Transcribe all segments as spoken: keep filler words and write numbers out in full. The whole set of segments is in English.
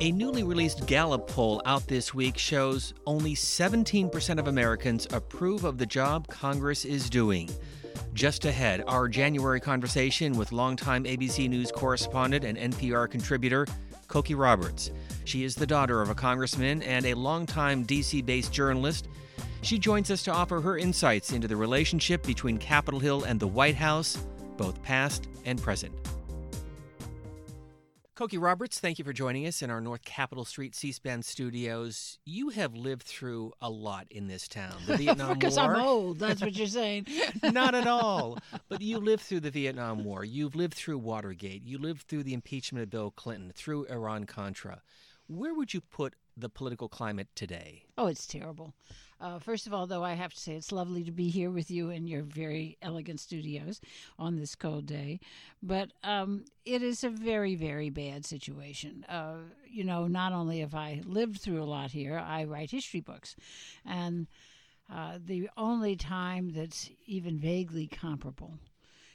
A newly released Gallup poll out this week shows only seventeen percent of Americans approve of the job Congress is doing. Just ahead, our January conversation with longtime A B C News correspondent and N P R contributor, Cokie Roberts. She is the daughter of a congressman and a longtime D C-based journalist. She joins us to offer her insights into the relationship between Capitol Hill and the White House, both past and present. Cokie Roberts, thank you for joining us in our North Capitol Street C-SPAN studios. You have lived through a lot in this town. The Vietnam War. Because I'm old, that's what you're saying. Not at all. But you lived through the Vietnam War. You've lived through Watergate. You lived through the impeachment of Bill Clinton, through Iran-Contra. Where would you put the political climate today? Oh, it's terrible. Uh, first of all, though, I have to say it's lovely to be here with you in your very elegant studios on this cold day. But um, it is a very, very bad situation. Uh, you know, not only have I lived through a lot here, I write history books. And uh, the only time that's even vaguely comparable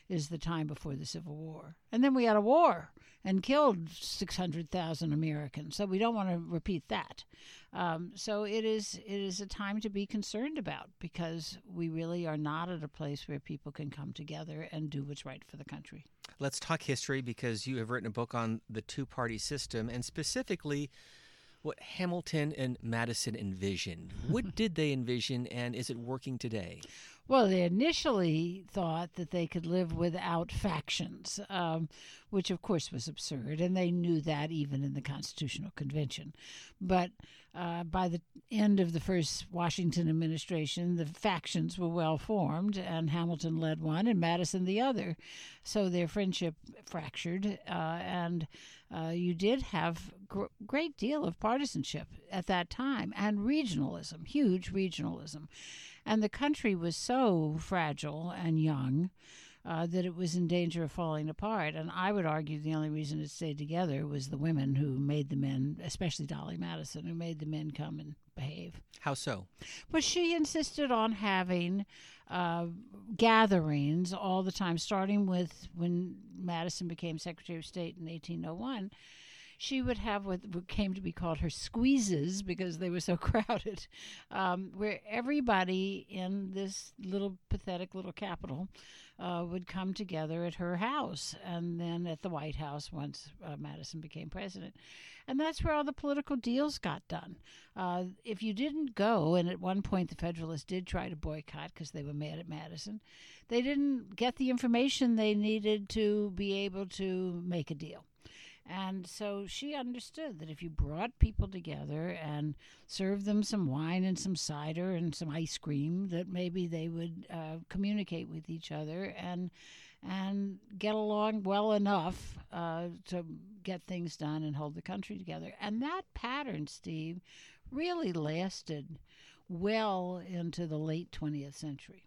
is the time before the Civil War. And then we had a war and killed six hundred thousand Americans. So we don't want to repeat that. Um, so it is it is a time to be concerned about, because we really are not at a place where people can come together and do what's right for the country. Let's talk history, because you have written a book on the two-party system, and specifically what Hamilton and Madison envisioned. What did they envision, and is it working today? Well, they initially thought that they could live without factions, um, which, of course, was absurd, and they knew that even in the Constitutional Convention. But uh, by the end of the first Washington administration, the factions were well formed, and Hamilton led one and Madison the other. So their friendship fractured, uh, and uh, you did have a gr- great deal of partisanship at that time, and regionalism, huge regionalism. And the country was so fragile and young uh, that it was in danger of falling apart. And I would argue the only reason it stayed together was the women who made the men, especially Dolly Madison, who made the men come and behave. How so? Well, she insisted on having uh, gatherings all the time, starting with when Madison became Secretary of State in eighteen oh one. She would have what came to be called her squeezes, because they were so crowded, um, where everybody in this little pathetic little capital uh, would come together at her house, and then at the White House once uh, Madison became president. And that's where all the political deals got done. Uh, if you didn't go, and at one point the Federalists did try to boycott because they were mad at Madison, they didn't get the information they needed to be able to make a deal. And so she understood that if you brought people together and served them some wine and some cider and some ice cream, that maybe they would uh, communicate with each other and and get along well enough uh, to get things done and hold the country together. And that pattern, Steve, really lasted well into the late twentieth century.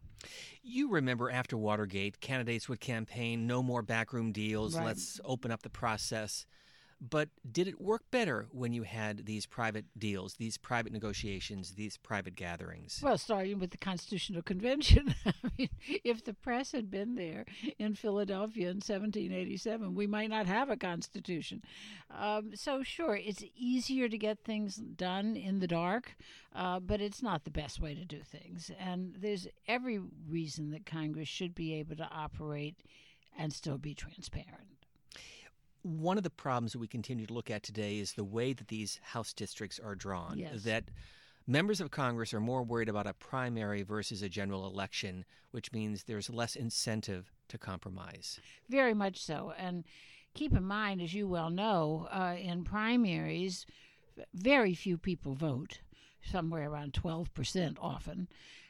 You remember after Watergate, candidates would campaign, no more backroom deals, right. Let's open up the process. But did it work better when you had these private deals, these private negotiations, these private gatherings? Well, starting with the Constitutional Convention, I mean, if the press had been there in Philadelphia in seventeen eighty-seven, we might not have a constitution. Um, so, sure, it's easier to get things done in the dark, uh, but it's not the best way to do things. And there's every reason that Congress should be able to operate and still be transparent. One of the problems that we continue to look at today is the way that these House districts are drawn, yes. That members of Congress are more worried about a primary versus a general election, which means there's less incentive to compromise. Very much so. And keep in mind, as you well know, uh, in primaries, very few people vote, somewhere around twelve percent often.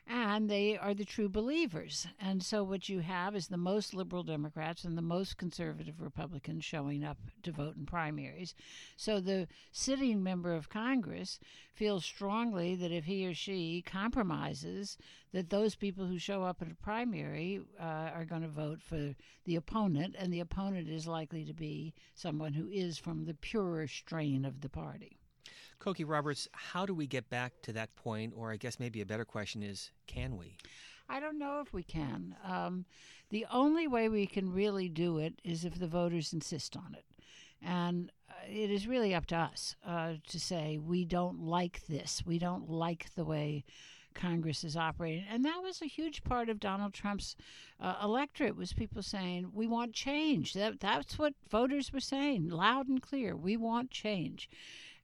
And they are the true believers. And so what you have is the most liberal Democrats and the most conservative Republicans showing up to vote in primaries. So the sitting member of Congress feels strongly that if he or she compromises, that those people who show up at a primary uh, are going to vote for the opponent, and the opponent is likely to be someone who is from the purer strain of the party. Cokie Roberts, how do we get back to that point? Or I guess maybe a better question is, can we? I don't know if we can. Um, the only way we can really do it is if the voters insist on it. And it is really up to us uh, to say we don't like this. We don't like the way Congress is operating. And that was a huge part of Donald Trump's uh, electorate, was people saying, we want change. That, that's what voters were saying, loud and clear. We want change.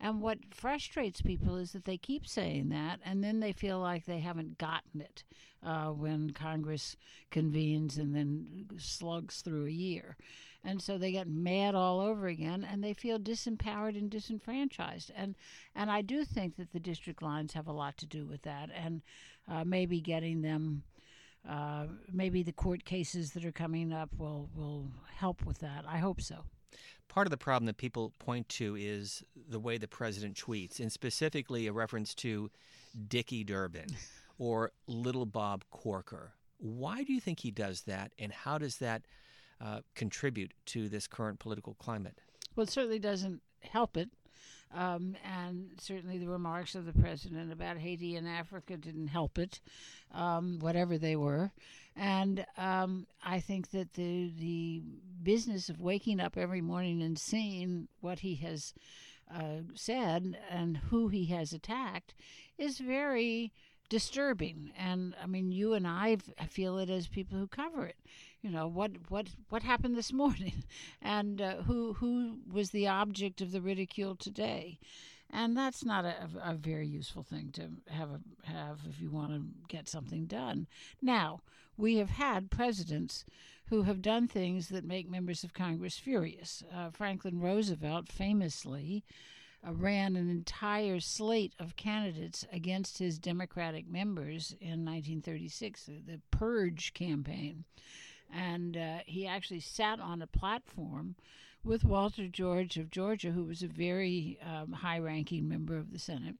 And what frustrates people is that they keep saying that, and then they feel like they haven't gotten it uh, when Congress convenes and then slugs through a year. And so they get mad all over again, and they feel disempowered and disenfranchised. And and I do think that the district lines have a lot to do with that, and uh, maybe getting them, uh, maybe the court cases that are coming up will will help with that. I hope so. Part of the problem that people point to is the way the president tweets, and specifically a reference to Dickie Durbin or Little Bob Corker. Why do you think he does that, and how does that uh, contribute to this current political climate? Well, it certainly doesn't help it, um, and certainly the remarks of the president about Haiti and Africa didn't help it, um, whatever they were. And um, I think that the the business of waking up every morning and seeing what he has uh, said and who he has attacked is very disturbing. And I mean, you and I feel it as people who cover it. You know, what what what happened this morning, and uh, who who was the object of the ridicule today. And that's not a, a very useful thing to have a, have if you want to get something done. Now, we have had presidents who have done things that make members of Congress furious. Uh, Franklin Roosevelt famously uh, ran an entire slate of candidates against his Democratic members in nineteen thirty-six, the, the Purge campaign. And uh, he actually sat on a platform with Walter George of Georgia, who was a very um, high-ranking member of the Senate,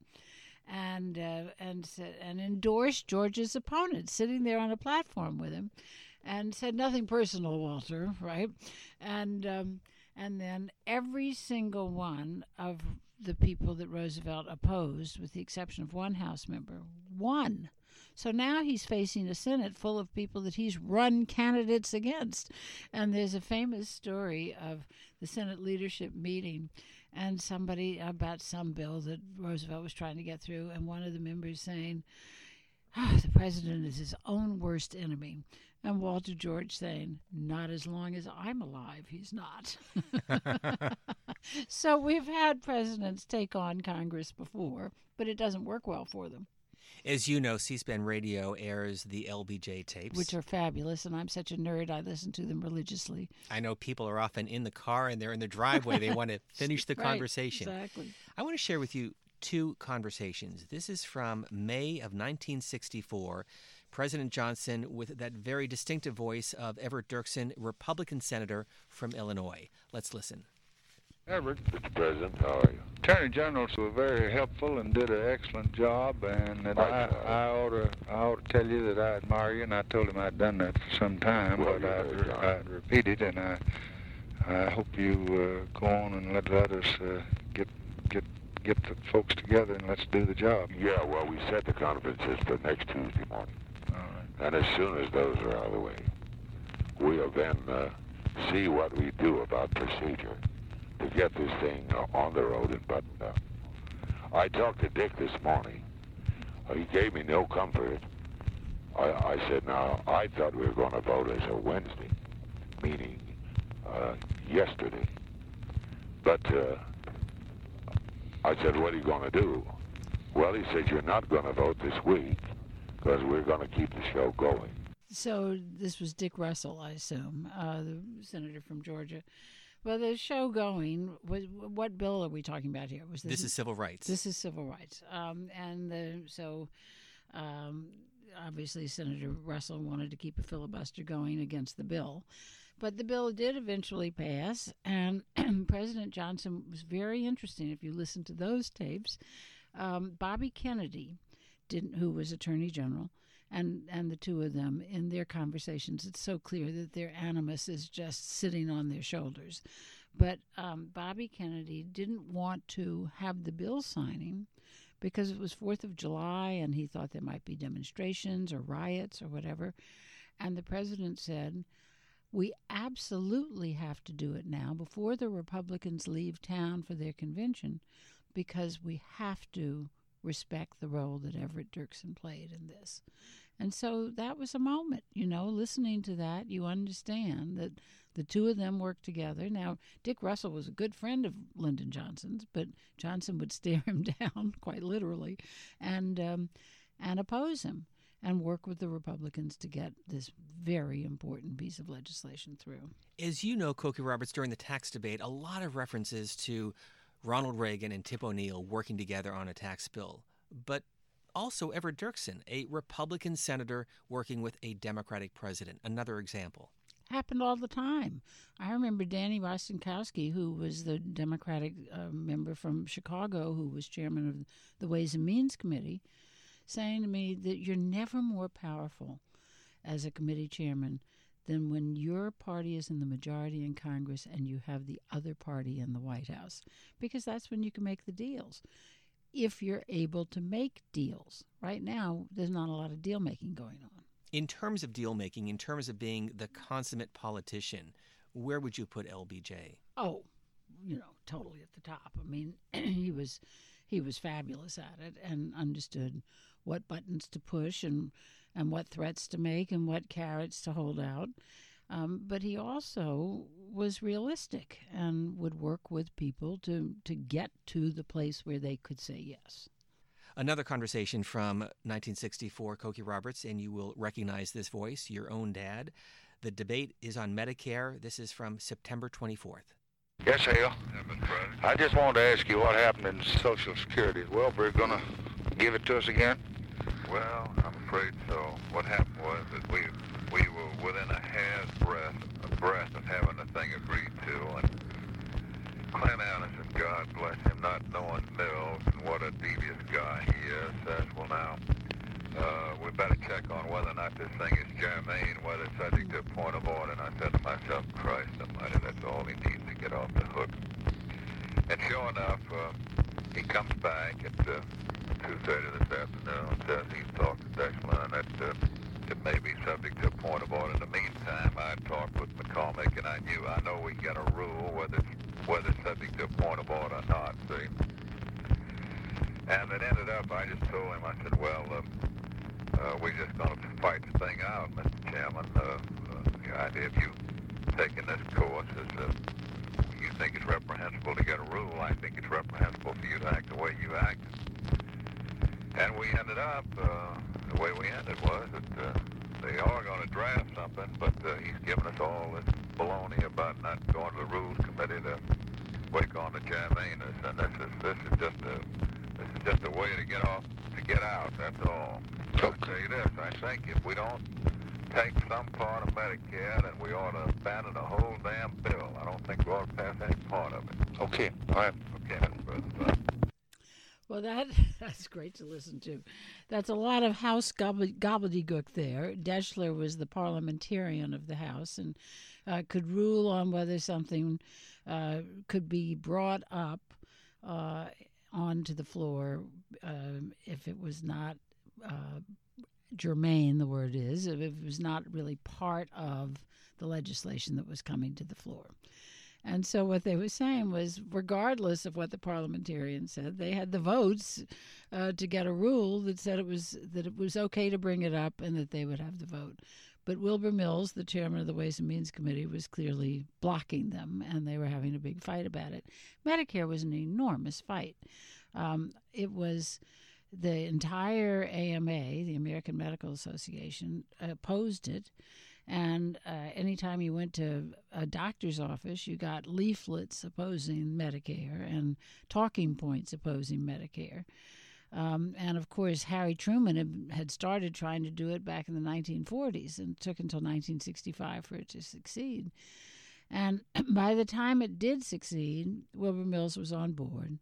and uh, and and endorsed George's opponent, sitting there on a platform with him, and said nothing personal, Walter, right? And um, and then every single one of the people that Roosevelt opposed, with the exception of one House member, won. So now he's facing a Senate full of people that he's run candidates against. And there's a famous story of the Senate leadership meeting and somebody about some bill that Roosevelt was trying to get through, and one of the members saying, oh, the president is his own worst enemy. And Walter George saying, not as long as I'm alive, he's not. So we've had presidents take on Congress before, but it doesn't work well for them. As you know, C-SPAN Radio airs the L B J tapes. Which are fabulous, and I'm such a nerd, I listen to them religiously. I know people are often in the car and they're in the driveway. They want to finish the right, conversation. Exactly. I want to share with you two conversations. This is from May of nineteen sixty-four. President Johnson, with that very distinctive voice of Everett Dirksen, Republican senator from Illinois. Let's listen. Everett, Mister President, how are you? Attorney Generals were very helpful and did an excellent job, and, and I, I, ought to, I ought to tell you that I admire you, and I told him I'd done that for some time, well, but I'd, I'd repeat it, and I I hope you uh, go on and let, let us uh, get get get the folks together and let's do the job. Yeah, well, we set the conferences for next Tuesday morning, all right. And as soon as those are out of the way, we'll then uh, see what we do about procedure to get this thing uh, on the road and buttoned up. I talked to Dick this morning. Uh, he gave me no comfort. I, I said, now, I thought we were going to vote as a Wednesday, meaning uh, yesterday. But uh, I said, what are you going to do? Well, he said, you're not going to vote this week because we're going to keep the show going. So this was Dick Russell, I assume, uh, the senator from Georgia. Well, the show going, was, what bill are we talking about here? Was This, this is civil rights. This is civil rights. Um, and the, so um, obviously Senator Russell wanted to keep a filibuster going against the bill. But the bill did eventually pass, and President Johnson was very interesting. If you listen to those tapes, um, Bobby Kennedy, didn't, who was Attorney General, And, and the two of them, in their conversations, it's so clear that their animus is just sitting on their shoulders. But um, Bobby Kennedy didn't want to have the bill signing because it was fourth of July and he thought there might be demonstrations or riots or whatever. And the president said, We absolutely have to do it now before the Republicans leave town for their convention, because we have to respect the role that Everett Dirksen played in this. And so that was a moment, you know, listening to that, you understand that the two of them worked together. Now, Dick Russell was a good friend of Lyndon Johnson's, but Johnson would stare him down, quite literally, and um, and oppose him and work with the Republicans to get this very important piece of legislation through. As you know, Cokie Roberts, during the tax debate, a lot of references to Ronald Reagan and Tip O'Neill working together on a tax bill, but also Everett Dirksen, a Republican senator working with a Democratic president. Another example. Happened all the time. I remember Danny Rostenkowski, who was the Democratic uh, member from Chicago, who was chairman of the Ways and Means Committee, saying to me that you're never more powerful as a committee chairman than when your party is in the majority in Congress and you have the other party in the White House, because that's when you can make the deals, if you're able to make deals. Right now, there's not a lot of deal-making going on. In terms of deal-making, in terms of being the consummate politician, where would you put L B J? Oh, you know, totally at the top. I mean, he was he was fabulous at it and understood what buttons to push and, and what threats to make and what carrots to hold out. Um, but he also was realistic and would work with people to, to get to the place where they could say yes. Another conversation from nineteen sixty-four, Cokie Roberts, and you will recognize this voice, your own dad. The debate is on Medicare. This is from September twenty-fourth. Yes, Hale. I just wanted to ask you what happened in Social Security. Is Wilbur going to give it to us again? Well, I'm afraid so. What happened was that we we were within a hair's breadth, a breath of having the thing agreed to, and Clint Anderson, God bless him, not knowing Mills and what a devious guy he is, says, well, now, uh, we better check on whether or not this thing is germane, whether it's subject to a point of order. And I said to myself, Christ almighty, that's all he needs to get off the hook. And sure enough, uh, he comes back at uh, two thirty this afternoon and says he's talked to Deschler and that uh, it may be subject to a point of order. In the meantime, I talked with McCormick and I knew, I know we got a rule whether it's, whether it's subject to a point of order or not, see. And it ended up, I just told him, I said, well, uh, Uh, we're just going to fight the thing out, Mister Chairman. Uh, uh, the idea of you taking this course is that uh, you think it's reprehensible to get a rule. I think it's reprehensible for you to act the way you acted. And we ended up, uh, the way we ended was that uh, they are going to draft something, but uh, he's given us all this baloney about not going to the Rules Committee to wake on the Germaners. And this is, this is just a, this is just a way to get off, to get out, that's all. I'll tell you this, I think if we don't take some part of Medicare, then we ought to abandon the whole damn bill. I don't think we ought to pass any part of it. Okay. All right. Okay, brother. Bye. Well, that that's great to listen to. That's a lot of House gobble, gobbledygook there. Deschler was the parliamentarian of the House and uh, could rule on whether something uh, could be brought up uh, onto the floor uh, if it was not Uh, germane, the word is, if it was not really part of the legislation that was coming to the floor. And so what they were saying was, regardless of what the parliamentarian said, they had the votes uh, to get a rule that said it was that it was okay to bring it up and that they would have the vote. But Wilbur Mills, the chairman of the Ways and Means Committee, was clearly blocking them, and they were having a big fight about it. Medicare was an enormous fight. Um, it was... The entire A M A, the American Medical Association, opposed it. And uh, anytime you went to a doctor's office, you got leaflets opposing Medicare and talking points opposing Medicare. Um, and, of course, Harry Truman had started trying to do it back in the nineteen forties and took until nineteen sixty-five for it to succeed. And by the time it did succeed, Wilbur Mills was on board.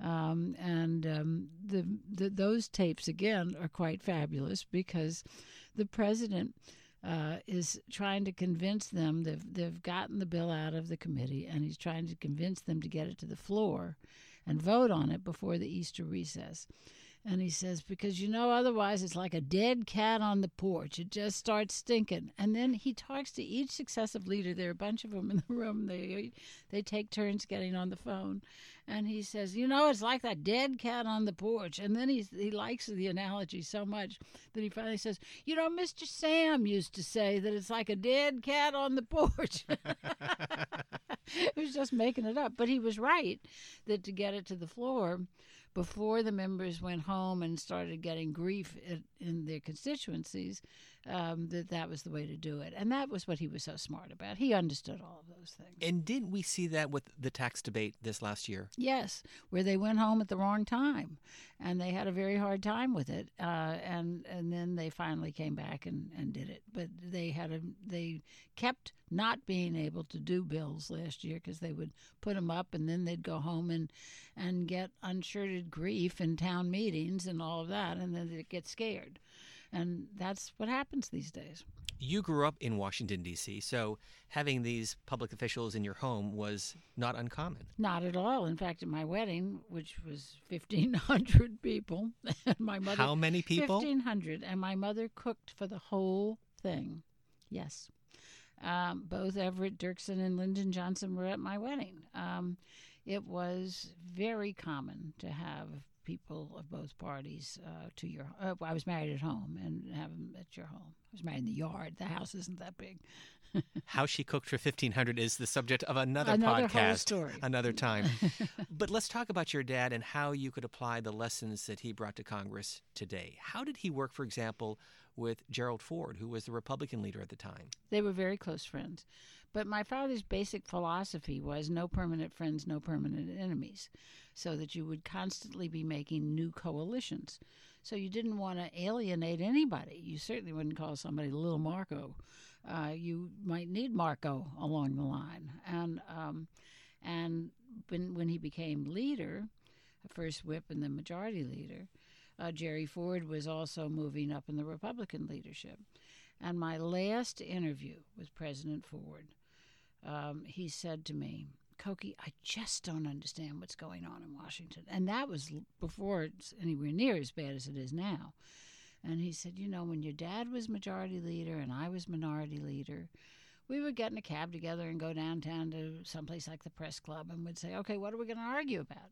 Um, and um, the, the, those tapes, again, are quite fabulous because the president uh, is trying to convince them. They've, they've gotten the bill out of the committee, and he's trying to convince them to get it to the floor and vote on it before the Easter recess. And he says, because, you know, otherwise it's like a dead cat on the porch. It just starts stinking. And then he talks to each successive leader. There are a bunch of them in the room. They they take turns getting on the phone. And he says, you know, it's like that dead cat on the porch. And then he, he likes the analogy so much that he finally says, you know, Mister Sam used to say that it's like a dead cat on the porch. He was just making it up. But he was right that to get it to the floor, before the members went home and started getting grief in, in their constituencies, um, that that was the way to do it. And that was what he was so smart about. He understood all of those things. And didn't we see that with the tax debate this last year? Yes, where they went home at the wrong time. And they had a very hard time with it. Uh, and, and then they finally came back and, and did it. But they had a, they kept not being able to do bills last year because they would put them up and then they'd go home and, and get unshirted grief in town meetings and all of that, and then they get scared. And that's what happens these days. You grew up in Washington, D C, so having these public officials in your home was not uncommon. Not at all. In fact, at my wedding, which was fifteen hundred people, and my mother... How many people? fifteen hundred, and my mother cooked for the whole thing. Yes. Um, both Everett Dirksen and Lyndon Johnson were at my wedding. Um It was very common to have people of both parties uh, to your uh, – I was married at home and have them at your home. I was married in the yard. The house isn't that big. How she cooked for fifteen hundred is the subject of another, another podcast. Another whole story. Another time. But let's talk about your dad and how you could apply the lessons that he brought to Congress today. How did he work, for example, with Gerald Ford, who was the Republican leader at the time? They were very close friends. But my father's basic philosophy was no permanent friends, no permanent enemies, so that you would constantly be making new coalitions. So you didn't want to alienate anybody. You certainly wouldn't call somebody Little Marco. Uh, you might need Marco along the line. And um, and when, when he became leader, first whip and then majority leader, uh, Jerry Ford was also moving up in the Republican leadership. And my last interview with President Ford, um, he said to me, Cokie, I just don't understand what's going on in Washington. And that was before it's anywhere near as bad as it is now. And he said, you know, when your dad was majority leader and I was minority leader, we would get in a cab together and go downtown to someplace like the Press Club and would say, okay, what are we going to argue about?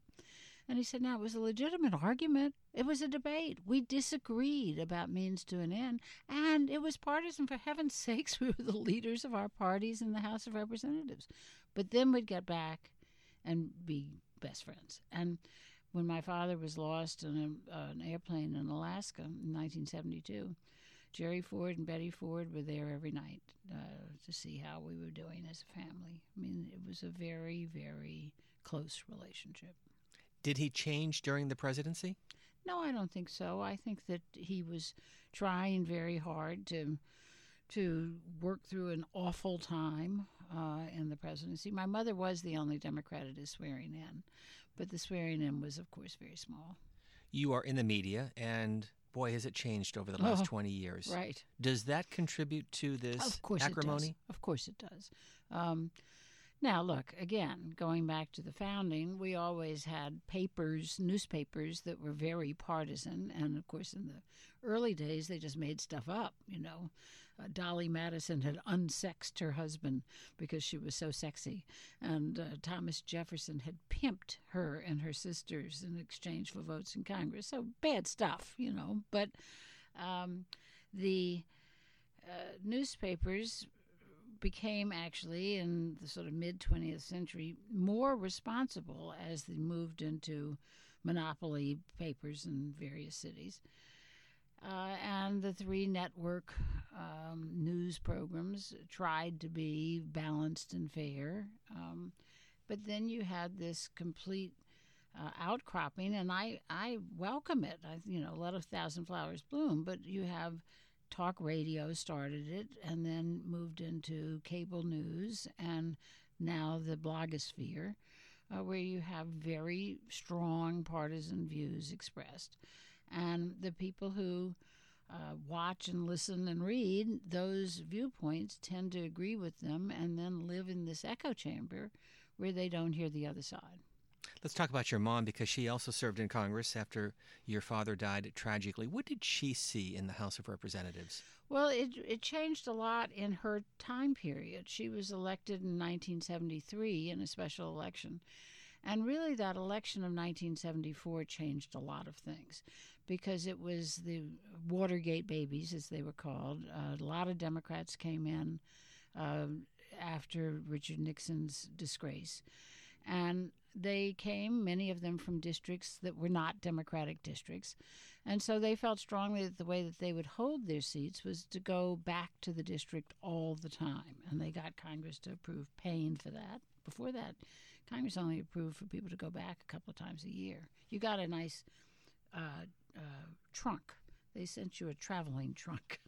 And he said, no, it was a legitimate argument. It was a debate. We disagreed about means to an end, and it was partisan. For heaven's sakes, we were the leaders of our parties in the House of Representatives. But then we'd get back and be best friends. And when my father was lost in a, uh, an airplane in Alaska in nineteen seventy-two, Jerry Ford and Betty Ford were there every night uh, to see how we were doing as a family. I mean, it was a very, very close relationship. Did he change during the presidency? No, I don't think so. I think that he was trying very hard to to work through an awful time uh, in the presidency. My mother was the only Democrat at his swearing in, but the swearing in was, of course, very small. You are in the media, and boy, has it changed over the last oh, twenty years. Right. Does that contribute to this of course acrimony? It does. Of course it does. Um Now, look, again, going back to the founding, we always had papers, newspapers that were very partisan. And, of course, in the early days, they just made stuff up, you know. Uh, Dolly Madison had unsexed her husband because she was so sexy. And uh, Thomas Jefferson had pimped her and her sisters in exchange for votes in Congress. So bad stuff, you know. But um, the uh, newspapers became actually in the sort of mid-twentieth century more responsible as they moved into monopoly papers in various cities. Uh, and the three network um, news programs tried to be balanced and fair. Um, but then you had this complete uh, outcropping, and I, I welcome it. I, you know, let a thousand flowers bloom, but you have talk radio started it and then moved into cable news and now the blogosphere, uh, where you have very strong partisan views expressed. And the people who uh, watch and listen and read, those viewpoints tend to agree with them and then live in this echo chamber where they don't hear the other side. Let's talk about your mom, because she also served in Congress after your father died tragically. What did she see in the House of Representatives? Well, it it changed a lot in her time period. She was elected in nineteen seventy-three in a special election. And really that election of nineteen seventy-four changed a lot of things, because it was the Watergate babies, as they were called. Uh, a lot of Democrats came in uh, after Richard Nixon's disgrace. And they came, many of them, from districts that were not Democratic districts. And so they felt strongly that the way that they would hold their seats was to go back to the district all the time. And they got Congress to approve Payne for that. Before that, Congress only approved for people to go back a couple of times a year. You got a nice uh, uh, trunk. They sent you a traveling trunk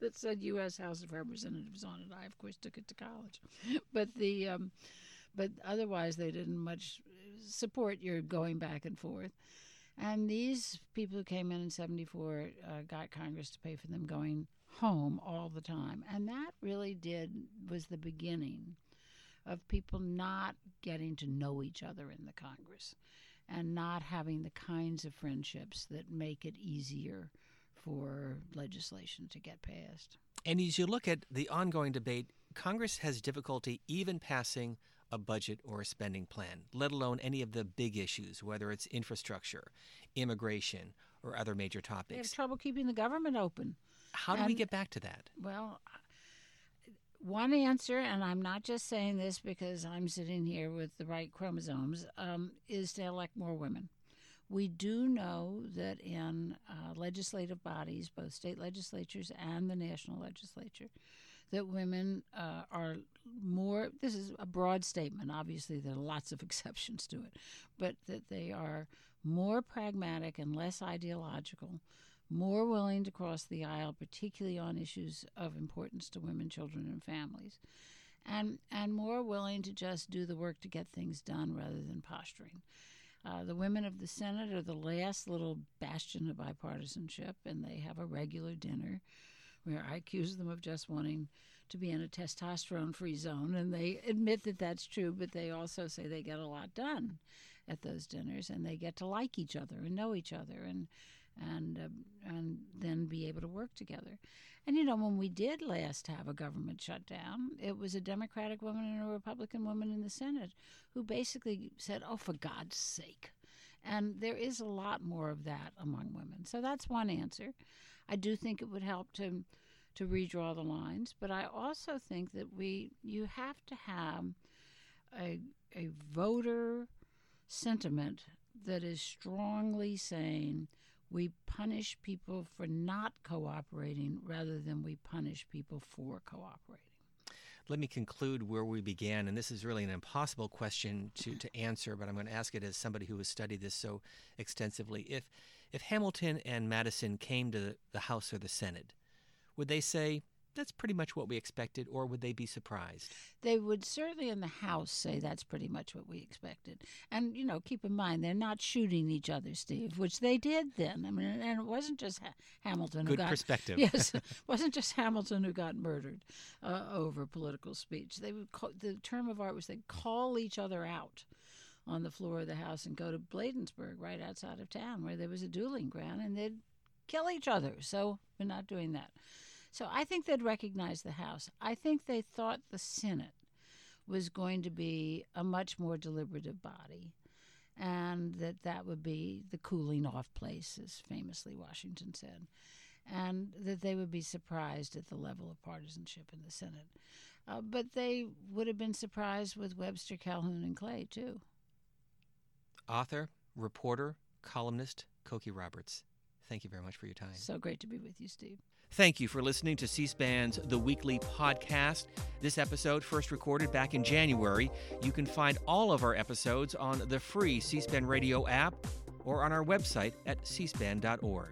that said U S House of Representatives on it. I, of course, took it to college. But the... Um, But otherwise, they didn't much support your going back and forth. And these people who came in in seventy-four uh, got Congress to pay for them going home all the time. And that really did was the beginning of people not getting to know each other in the Congress and not having the kinds of friendships that make it easier for legislation to get passed. And as you look at the ongoing debate, Congress has difficulty even passing a budget or a spending plan, let alone any of the big issues, whether it's infrastructure, immigration, or other major topics. They have trouble keeping the government open. How do and, we get back to that? Well, one answer, and I'm not just saying this because I'm sitting here with the right chromosomes, um, is to elect more women. We do know that in uh, legislative bodies, both state legislatures and the national legislature, that women uh, are more, this is a broad statement, obviously there are lots of exceptions to it, but that they are more pragmatic and less ideological, more willing to cross the aisle, particularly on issues of importance to women, children, and families, and, and more willing to just do the work to get things done rather than posturing. Uh, the women of the Senate are the last little bastion of bipartisanship, and they have a regular dinner where I accuse them of just wanting to be in a testosterone-free zone, and they admit that that's true, but they also say they get a lot done at those dinners, and they get to like each other and know each other and and uh, and then be able to work together. And, you know, when we did last have a government shutdown, it was a Democratic woman and a Republican woman in the Senate who basically said, oh, for God's sake. And there is a lot more of that among women. So that's one answer. I do think it would help to to redraw the lines, but I also think that we you have to have a a voter sentiment that is strongly saying we punish people for not cooperating rather than we punish people for cooperating. Let me conclude where we began, and this is really an impossible question to, to answer, but I'm going to ask it as somebody who has studied this so extensively. If if Hamilton and Madison came to the House or the Senate, would they say, that's pretty much what we expected, or would they be surprised? They would certainly in the House say that's pretty much what we expected. And, you know, keep in mind, they're not shooting each other, Steve, which they did then. I mean, and it wasn't just ha- Hamilton who Good got... Good perspective. Yes. It wasn't just Hamilton who got murdered uh, over political speech. They would call, the term of art was they'd call each other out on the floor of the House and go to Bladensburg, right outside of town, where there was a dueling ground, and they'd kill each other. So we're not doing that. So I think they'd recognize the House. I think they thought the Senate was going to be a much more deliberative body and that that would be the cooling off place, as famously Washington said, and that they would be surprised at the level of partisanship in the Senate. Uh, but they would have been surprised with Webster, Calhoun, and Clay, too. Author, reporter, columnist, Cokie Roberts. Thank you very much for your time. So great to be with you, Steve. Thank you for listening to C-SPAN's The Weekly Podcast. This episode, first recorded back in January. You can find all of our episodes on the free C-SPAN radio app or on our website at c span dot org.